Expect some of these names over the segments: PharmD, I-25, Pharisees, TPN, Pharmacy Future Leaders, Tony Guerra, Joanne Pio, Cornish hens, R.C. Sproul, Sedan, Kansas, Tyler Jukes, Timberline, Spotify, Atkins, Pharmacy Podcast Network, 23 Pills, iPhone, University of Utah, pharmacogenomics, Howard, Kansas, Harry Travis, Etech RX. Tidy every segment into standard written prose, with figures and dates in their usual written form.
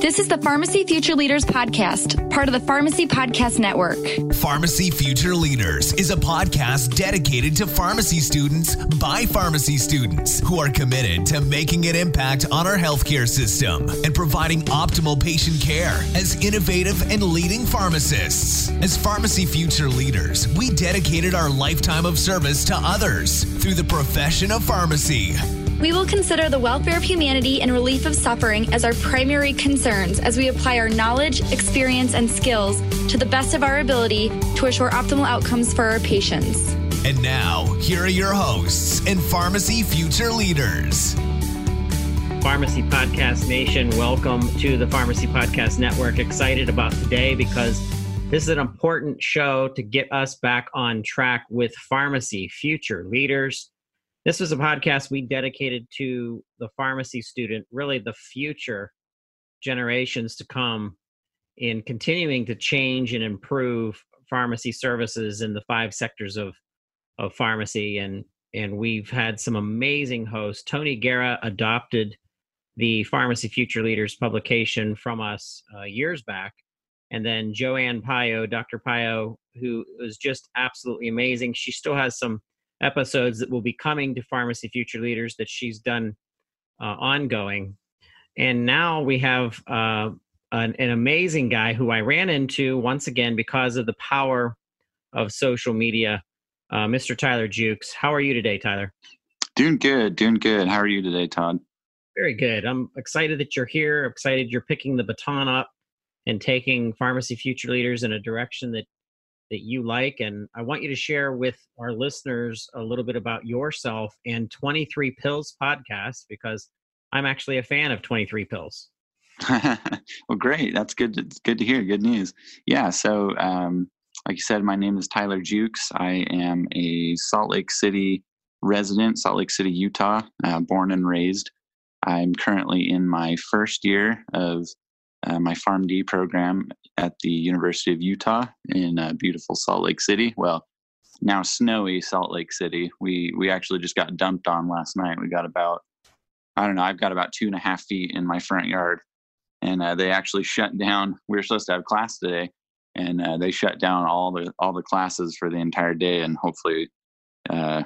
This is the Pharmacy Future Leaders podcast, part of the Pharmacy Podcast Network. Pharmacy Future Leaders is a podcast dedicated to pharmacy students by pharmacy students who are committed to making an impact on our healthcare system and providing optimal patient care as innovative and leading pharmacists. As Pharmacy Future Leaders, we dedicated our lifetime of service to others through the profession of pharmacy. We will consider the welfare of humanity and relief of suffering as our primary concerns as we apply our knowledge, experience, and skills to the best of our ability to assure optimal outcomes for our patients. And now, here are your hosts and Pharmacy Future Leaders. Pharmacy Podcast Nation, welcome to the Pharmacy Podcast Network. Excited about today because this is an important show to get us back on track with Pharmacy Future Leaders. This was a podcast we dedicated to the pharmacy student, really the future generations to come in continuing to change and improve pharmacy services in the five sectors of pharmacy. And we've had some amazing hosts. Tony Guerra adopted the Pharmacy Future Leaders publication from us years back. And then Joanne Pio, Dr. Pio, who was just absolutely amazing. She still has some episodes that will be coming to Pharmacy Future Leaders that she's done ongoing. And now we have an amazing guy who I ran into once again because of the power of social media, Mr. Tyler Jukes. How are you today, Tyler? Doing good. How are you today, Todd? Very good. I'm excited that you're here. I'm excited you're picking the baton up and taking Pharmacy Future Leaders in a direction that you like. And I want you to share with our listeners a little bit about yourself and 23 Pills podcast, because I'm actually a fan of 23 Pills. Well, great. That's good. It's good to hear. Good news. Yeah. So, like you said, my name is Tyler Jukes. I am a Salt Lake City resident, Salt Lake City, Utah, born and raised. I'm currently in my first year of my PharmD program at the University of Utah in beautiful Salt Lake City. Well, now snowy Salt Lake City. We actually just got dumped on last night. We got about, I've got about 2.5 feet in my front yard. And they actually shut down. We were supposed to have class today. And they shut down all the classes for the entire day. And hopefully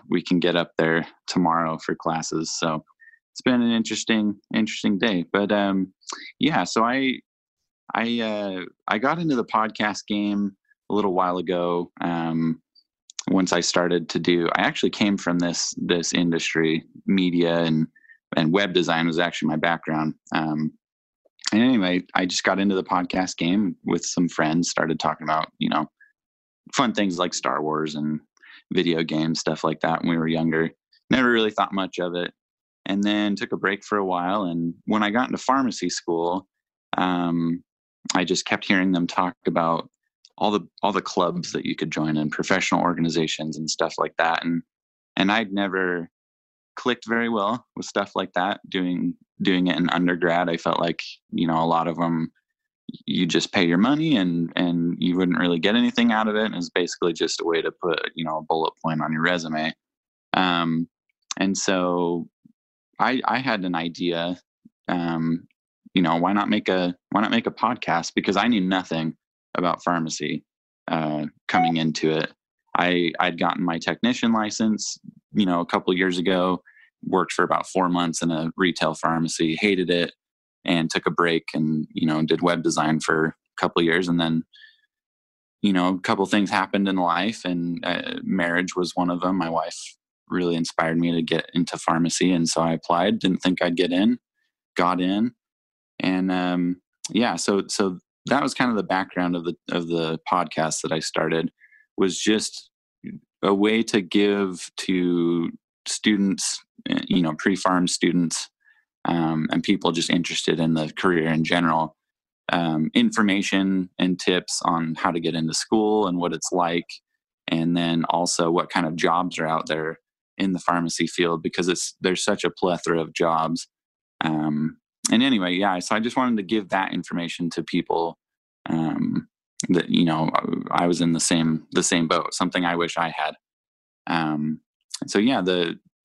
we can get up there tomorrow for classes. So it's been an interesting day, but so I got into the podcast game a little while ago. Once I started to do, I actually came from this industry, media and web design was actually my background. And anyway, I just got into the podcast game with some friends, started talking about, fun things like Star Wars and video games, stuff like that. When we were younger, never really thought much of it. And then took a break for a while. And when I got into pharmacy school, I just kept hearing them talk about all the clubs that you could join in, professional organizations and stuff like that. And I'd never clicked very well with stuff like that. Doing it in undergrad, I felt like, a lot of them, you just pay your money and you wouldn't really get anything out of it. And it's basically just a way to put, a bullet point on your resume. And so I had an idea, why not make a podcast? Because I knew nothing about pharmacy coming into it. I'd gotten my technician license, a couple of years ago, worked for about 4 months in a retail pharmacy, hated it, and took a break and, did web design for a couple of years. And then, a couple of things happened in life, and marriage was one of them. My wife really inspired me to get into pharmacy. And so I applied, didn't think I'd get in, got in. And, so that was kind of the background of the podcast that I started, was just a way to give to students, pre-pharm students, and people just interested in the career in general, information and tips on how to get into school and what it's like. And then also what kind of jobs are out there in the pharmacy field, because there's such a plethora of jobs. So I just wanted to give that information to people that, you know, I was in the same boat, something I wish I had. So yeah,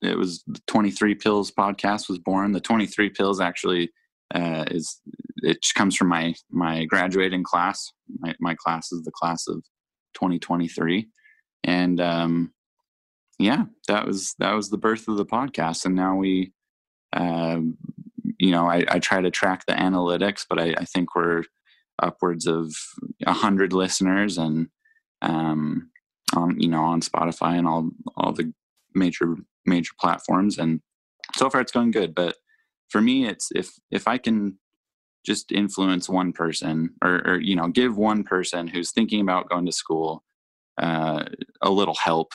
it was the 23 Pills podcast was born. The 23 Pills actually it comes from my graduating class. My class is the class of 2023. And yeah, that was the birth of the podcast. And now we, you know, I try to track the analytics, but I think we're upwards of 100 listeners, and on, you know, on Spotify and all the major platforms. And so far it's going good. But for me, it's if I can just influence one person, or you know, give one person who's thinking about going to school a little help,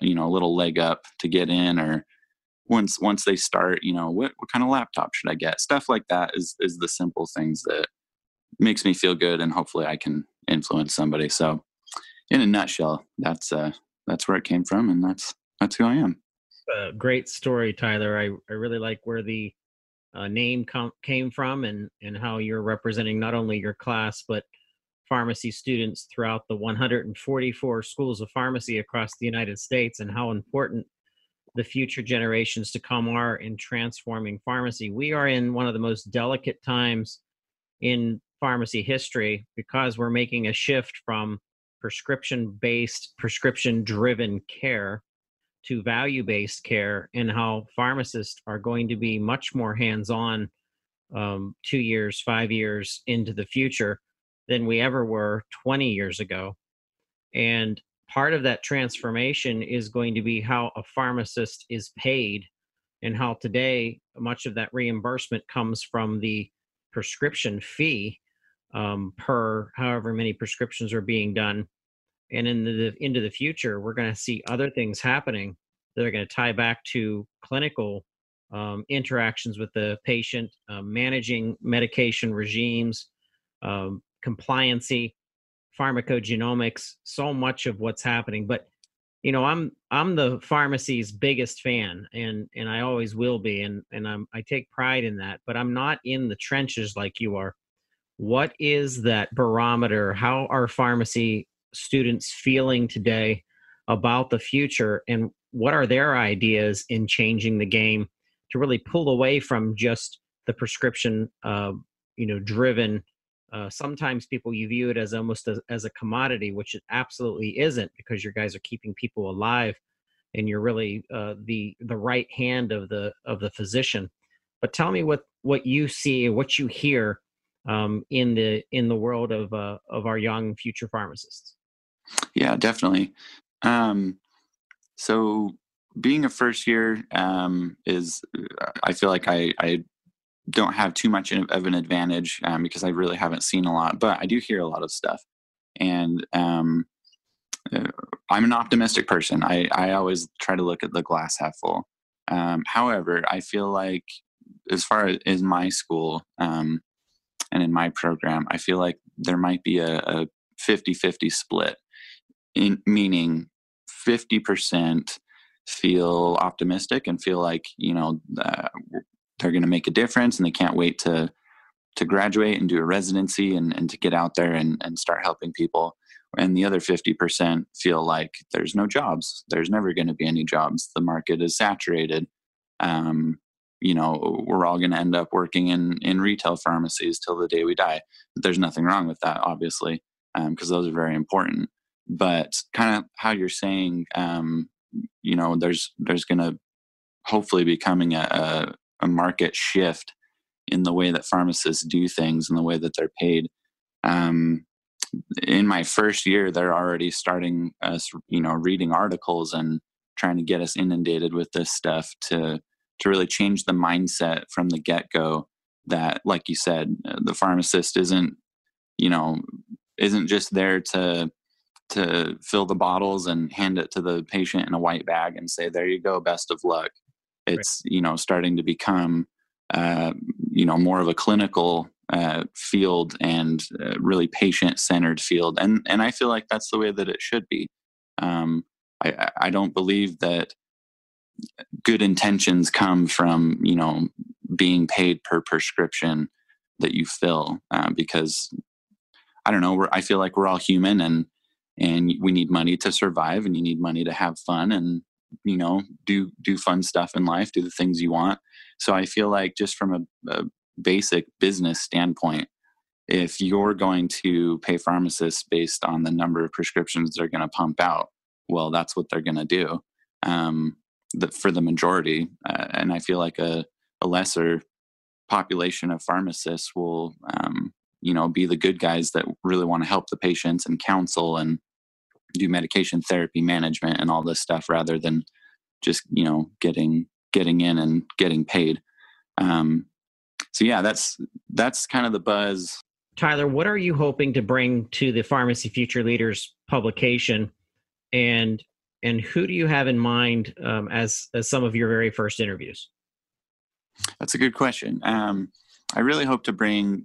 you know, a little leg up to get in, or once they start, you know, what kind of laptop should I get? Stuff like that is the simple things that makes me feel good, and hopefully I can influence somebody. So in a nutshell, that's where it came from, and that's who I am. Great story, Tyler. I really like where the name came from, and how you're representing not only your class, but pharmacy students throughout the 144 schools of pharmacy across the United States, and how important the future generations to come are in transforming pharmacy. We are in one of the most delicate times in pharmacy history, because we're making a shift from prescription-based, prescription-driven care to value-based care, and how pharmacists are going to be much more hands-on 2 years, 5 years into the future than we ever were 20 years ago. And part of that transformation is going to be how a pharmacist is paid, and how today much of that reimbursement comes from the prescription fee per however many prescriptions are being done. And into the future, we're going to see other things happening that are going to tie back to clinical interactions with the patient, managing medication regimes, compliancy, pharmacogenomics, so much of what's happening. But you know, I'm the pharmacy's biggest fan, and I always will be, and I take pride in that. But I'm not in the trenches like you are. What is that barometer? How are pharmacy students feeling today about the future, and what are their ideas in changing the game to really pull away from just the prescription, you know, driven? Sometimes people, you view it as almost as a commodity, which it absolutely isn't, because your guys are keeping people alive, and you're really the right hand of the physician. But tell me what you see, what you hear in the world of our young future pharmacists. Yeah, definitely. So being a first year is, I feel like I don't have too much of an advantage because I really haven't seen a lot, but I do hear a lot of stuff. And I'm an optimistic person. I always try to look at the glass half full. However, I feel like as far as my school and in my program, I feel like there might be a 50-50 split, meaning 50% feel optimistic and feel like, you know, they're going to make a difference, and they can't wait to graduate and do a residency and to get out there and start helping people. And the other 50% feel like there's no jobs. There's never going to be any jobs. The market is saturated. You know, we're all going to end up working in retail pharmacies till the day we die. There's nothing wrong with that, obviously, because those are very important. But kind of how you're saying, you know, there's going to hopefully be coming a market shift in the way that pharmacists do things and the way that they're paid. In my first year, they're already starting us, you know, reading articles and trying to get us inundated with this stuff to really change the mindset from the get-go that, like you said, the pharmacist isn't just there to fill the bottles and hand it to the patient in a white bag and say, there you go, best of luck. It's, you know, starting to become, you know, more of a clinical field and really patient-centered field. And I feel like that's the way that it should be. I don't believe that good intentions come from, you know, being paid per prescription that you fill, because I don't know, I feel like we're all human and we need money to survive, and you need money to have fun and, you know, do fun stuff in life, do the things you want. So I feel like just from a basic business standpoint, if you're going to pay pharmacists based on the number of prescriptions they're going to pump out, well, that's what they're going to do for the majority. And I feel like a lesser population of pharmacists will, be the good guys that really want to help the patients and counsel and do medication therapy management and all this stuff, rather than just, you know, getting in and getting paid. So yeah, that's kind of the buzz. Tyler, what are you hoping to bring to the Pharmacy Future Leaders publication, and who do you have in mind as some of your very first interviews? That's a good question. I really hope to bring.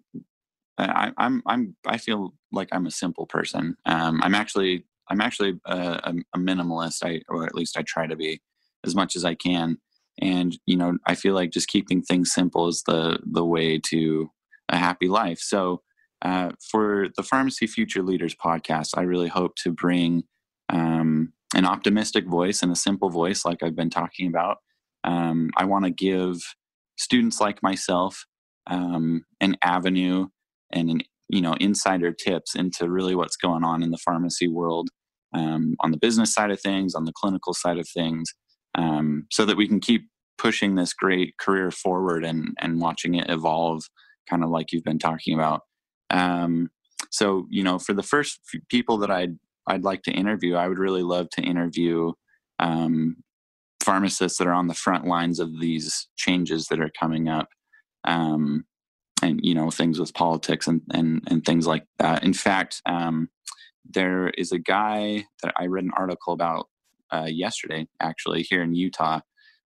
I feel like I'm a simple person. I'm actually a minimalist. Or at least I try to be as much as I can. And, you know, I feel like just keeping things simple is the way to a happy life. So, for the Pharmacy Future Leaders podcast, I really hope to bring, an optimistic voice and a simple voice, like I've been talking about. I want to give students like myself, an avenue and insider tips into really what's going on in the pharmacy world, on the business side of things, on the clinical side of things, so that we can keep pushing this great career forward and watching it evolve, kind of like you've been talking about. So, you know, for the first few people that I'd like to interview, I would really love to interview pharmacists that are on the front lines of these changes that are coming up. And, you know, things with politics and things like that. In fact, there is a guy that I read an article about yesterday, actually, here in Utah,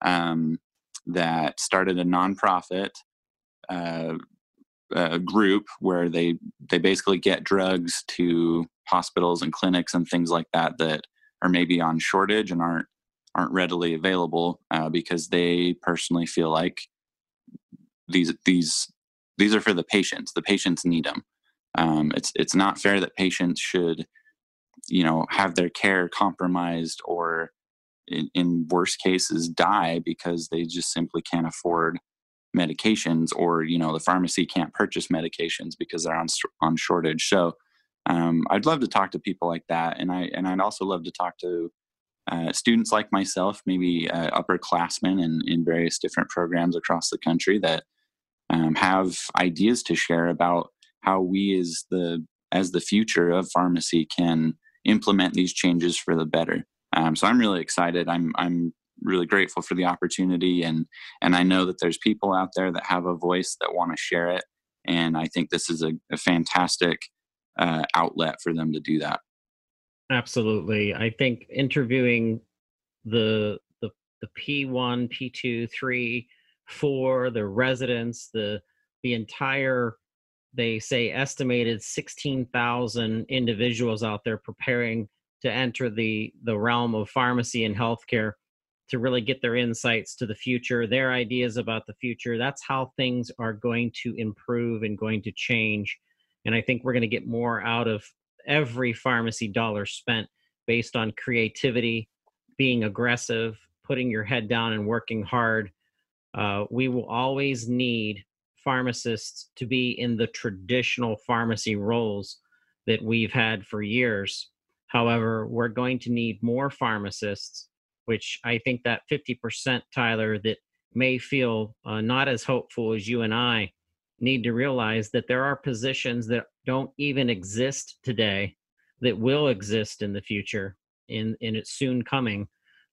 that started a nonprofit group where they basically get drugs to hospitals and clinics and things like that are maybe on shortage and aren't readily available because they personally feel like these are for the patients. The patients need them. It's not fair that patients should, you know, have their care compromised or in worst cases die because they just simply can't afford medications, or, you know, the pharmacy can't purchase medications because they're on shortage. So I'd love to talk to people like that. And I'd also love to talk to students like myself, maybe upperclassmen in various different programs across the country that have ideas to share about how we as the future of pharmacy can implement these changes for the better. So I'm really excited. I'm really grateful for the opportunity, and I know that there's people out there that have a voice that want to share it, and I think this is a fantastic outlet for them to do that. Absolutely. I think interviewing the P1, P2, 3, for the residents, the entire, they say estimated 16,000 individuals out there preparing to enter the realm of pharmacy and healthcare, to really get their insights to the future, their ideas about the future. That's how things are going to improve and going to change. And I think we're going to get more out of every pharmacy dollar spent based on creativity, being aggressive, putting your head down and working hard. We will always need pharmacists to be in the traditional pharmacy roles that we've had for years. However, we're going to need more pharmacists, which I think that 50%, Tyler, that may feel not as hopeful as you and I, need to realize that there are positions that don't even exist today that will exist in the future, in its soon coming,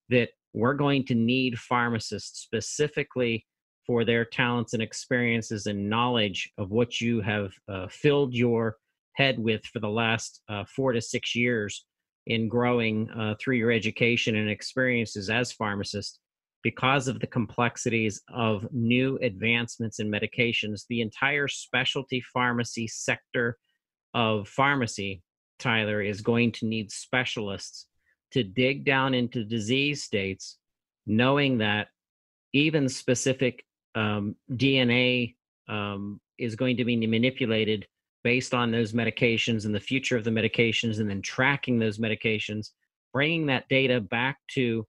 that we're going to need pharmacists specifically for their talents and experiences and knowledge of what you have filled your head with for the last 4 to 6 years in growing through your education and experiences as pharmacists. Because of the complexities of new advancements in medications, the entire specialty pharmacy sector of pharmacy, Tyler, is going to need specialists to dig down into disease states, knowing that even specific DNA is going to be manipulated based on those medications and the future of the medications, and then tracking those medications, bringing that data back to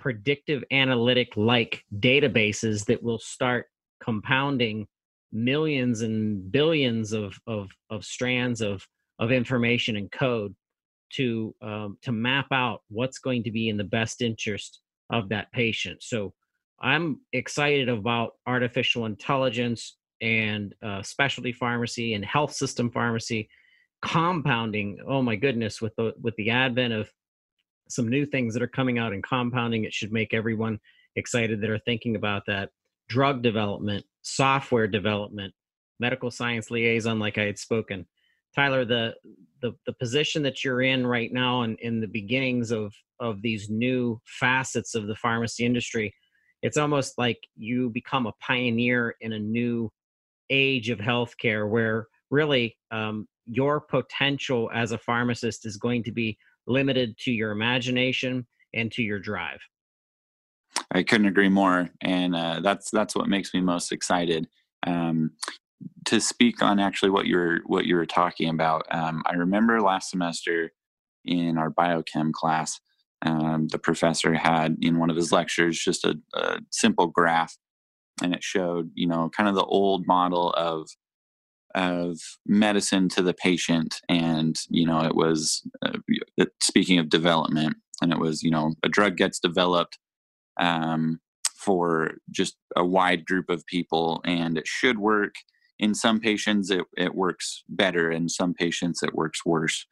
predictive analytic-like databases that will start compounding millions and billions of strands of information and code to map out what's going to be in the best interest of that patient. So I'm excited about artificial intelligence and specialty pharmacy and health system pharmacy compounding. Oh my goodness, with the advent of some new things that are coming out and compounding, it should make everyone excited that are thinking about that. Drug development, software development, medical science liaison, like I had spoken. Tyler, the position that you're in right now and in the beginnings of these new facets of the pharmacy industry, it's almost like you become a pioneer in a new age of healthcare where really your potential as a pharmacist is going to be limited to your imagination and to your drive. I couldn't agree more. And that's what makes me most excited. To speak on actually what you were talking about, I remember last semester in our biochem class, the professor had in one of his lectures just a simple graph, and it showed, you know, kind of the old model of medicine to the patient, and you know it was speaking of development, and it was, you know, a drug gets developed for just a wide group of people, and it should work. In some patients, it works better. In some patients, it works worse.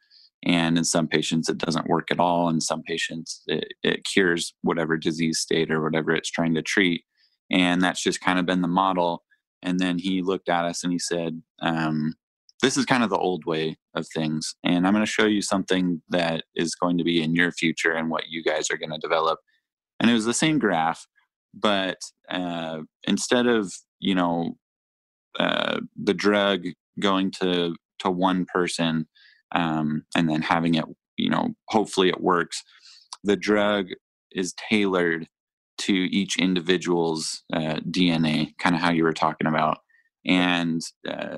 And in some patients, it doesn't work at all. In some patients, it cures whatever disease state or whatever it's trying to treat. And that's just kind of been the model. And then he looked at us and he said, this is kind of the old way of things. And I'm going to show you something that is going to be in your future and what you guys are going to develop. And it was the same graph, but instead of, you know, the drug going to one person, and then having it, you know, hopefully it works. The drug is tailored to each individual's DNA, kind of how you were talking about. And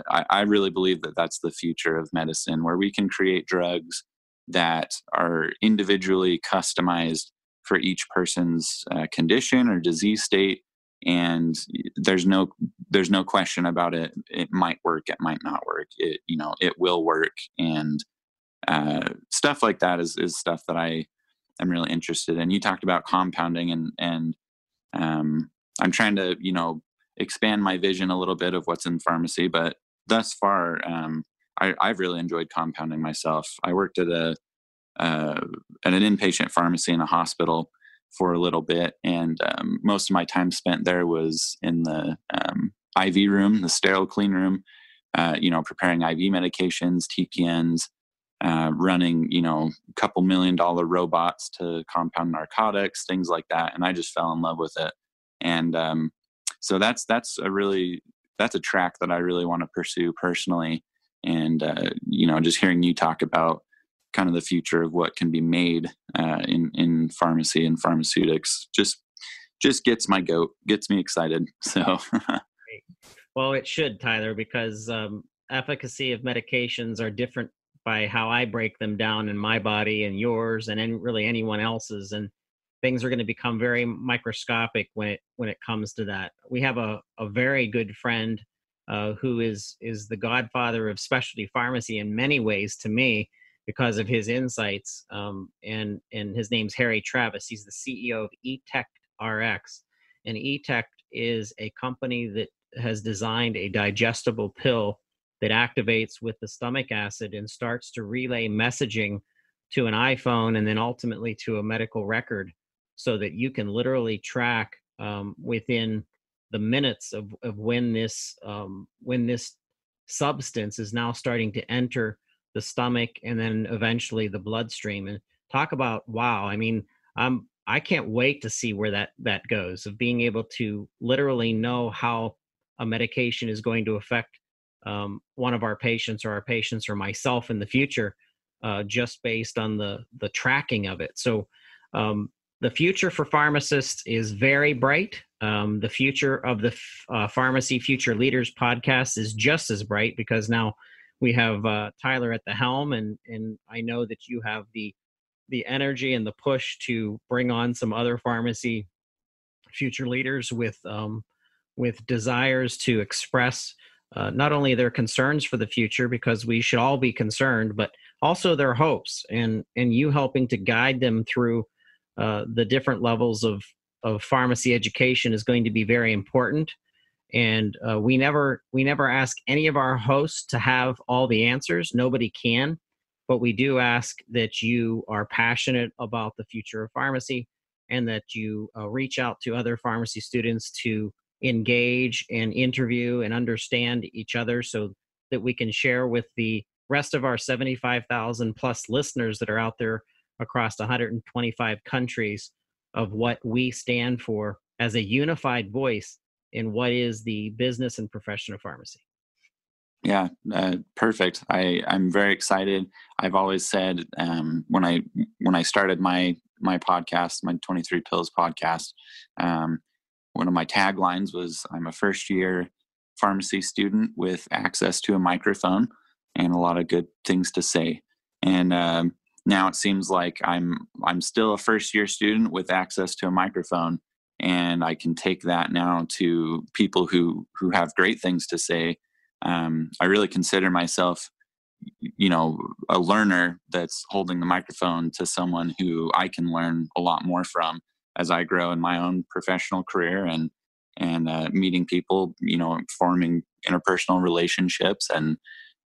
I really believe that that's the future of medicine, where we can create drugs that are individually customized for each person's condition or disease state. And there's no question about it. It might work. It might not work. It, you know, it will work. And stuff like that is stuff that I am really interested in. You talked about compounding, and I'm trying to, you know, expand my vision a little bit of what's in pharmacy. But thus far, I've really enjoyed compounding myself. I worked at an inpatient pharmacy in a hospital for a little bit. And most of my time spent there was in the IV room, the sterile clean room, you know, preparing IV medications, TPNs, running, you know, a couple $1 million robots to compound narcotics, things like that. And I just fell in love with it. And so that's a track that I really want to pursue personally. And, you know, just hearing you talk about kind of the future of what can be made in pharmacy and pharmaceutics just gets my goat, gets me excited. So, well, it should, Tyler, because efficacy of medications are different by how I break them down in my body and yours and really anyone else's. And things are going to become very microscopic when it comes to that. We have a very good friend who is the godfather of specialty pharmacy in many ways to me, because of his insights, and his name's Harry Travis. He's the CEO of Etech RX, and Etech is a company that has designed a digestible pill that activates with the stomach acid and starts to relay messaging to an iPhone and then ultimately to a medical record, so that you can literally track within the minutes of when this substance is now starting to enter the stomach, and then eventually the bloodstream. And talk about, wow, I mean, I can't wait to see where that goes, of being able to literally know how a medication is going to affect one of our patients or myself in the future, just based on the tracking of it. So the future for pharmacists is very bright. The future of the Pharmacy Future Leaders podcast is just as bright, because now We have Tyler at the helm, and I know that you have the energy and the push to bring on some other Pharmacy Future Leaders with desires to express not only their concerns for the future, because we should all be concerned, but also their hopes, and you helping to guide them through the different levels of pharmacy education is going to be very important. And we never ask any of our hosts to have all the answers. Nobody can, but we do ask that you are passionate about the future of pharmacy, and that you reach out to other pharmacy students to engage and interview and understand each other, so that we can share with the rest of our 75,000 plus listeners that are out there across 125 countries of what we stand for as a unified voice in what is the business and profession of pharmacy. Yeah, perfect. I'm very excited. I've always said when I started my podcast, my 23 Pills podcast, one of my taglines was, I'm a first-year pharmacy student with access to a microphone and a lot of good things to say. And now it seems like I'm still a first-year student with access to a microphone, and I can take that now to people who have great things to say. I really consider myself, a learner that's holding the microphone to someone who I can learn a lot more from as I grow in my own professional career and meeting people, forming interpersonal relationships.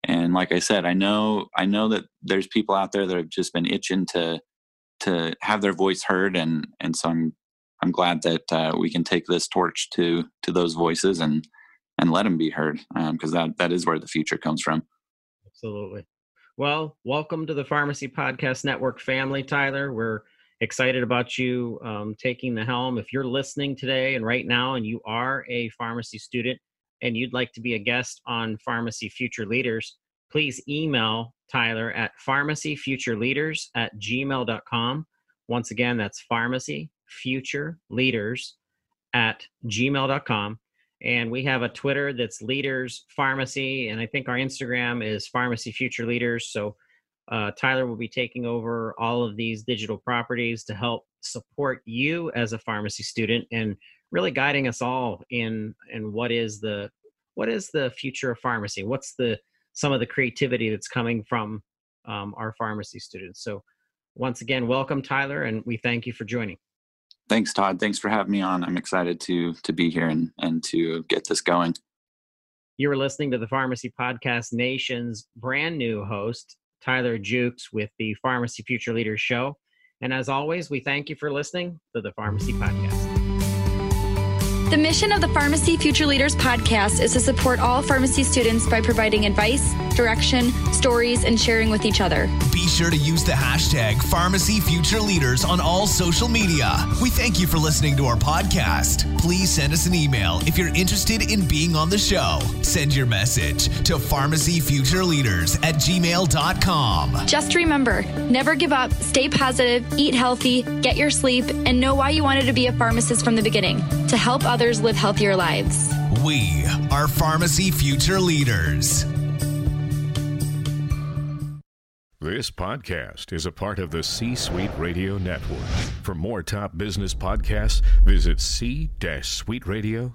And like I said, I know that there's people out there that have just been itching to have their voice heard. And so I'm glad that we can take this torch to those voices and let them be heard, because that is where the future comes from. Absolutely. Well, welcome to the Pharmacy Podcast Network family, Tyler. We're excited about you taking the helm. If you're listening today and right now, and you are a pharmacy student and you'd like to be a guest on Pharmacy Future Leaders, please email Tyler at pharmacyfutureleaders@gmail.com. Once again, that's pharmacyfutureleaders@gmail.com. And we have a Twitter that's Leaders Pharmacy, and I think our Instagram is Pharmacy Future Leaders. So Tyler will be taking over all of these digital properties to help support you as a pharmacy student, and really guiding us all in what is the future of pharmacy? What's some of the creativity that's coming from our pharmacy students? So once again, welcome, Tyler, and we thank you for joining. Thanks, Todd. Thanks for having me on. I'm excited to be here and to get this going. You are listening to the Pharmacy Podcast Nation's brand new host, Tyler Jukes, with the Pharmacy Future Leaders Show. And as always, we thank you for listening to the Pharmacy Podcast. The mission of the Pharmacy Future Leaders podcast is to support all pharmacy students by providing advice, direction, stories, and sharing with each other. Be sure to use the hashtag Pharmacy Future Leaders on all social media. We thank you for listening to our podcast. Please send us an email if you're interested in being on the show. Send your message to pharmacyfutureleaders@gmail.com. Just remember, never give up, stay positive, eat healthy, get your sleep, and know why you wanted to be a pharmacist from the beginning, to help others live healthier lives. We are Pharmacy Future Leaders. This podcast is a part of the C-Suite Radio Network. For more top business podcasts, visit c-suiteradio.com.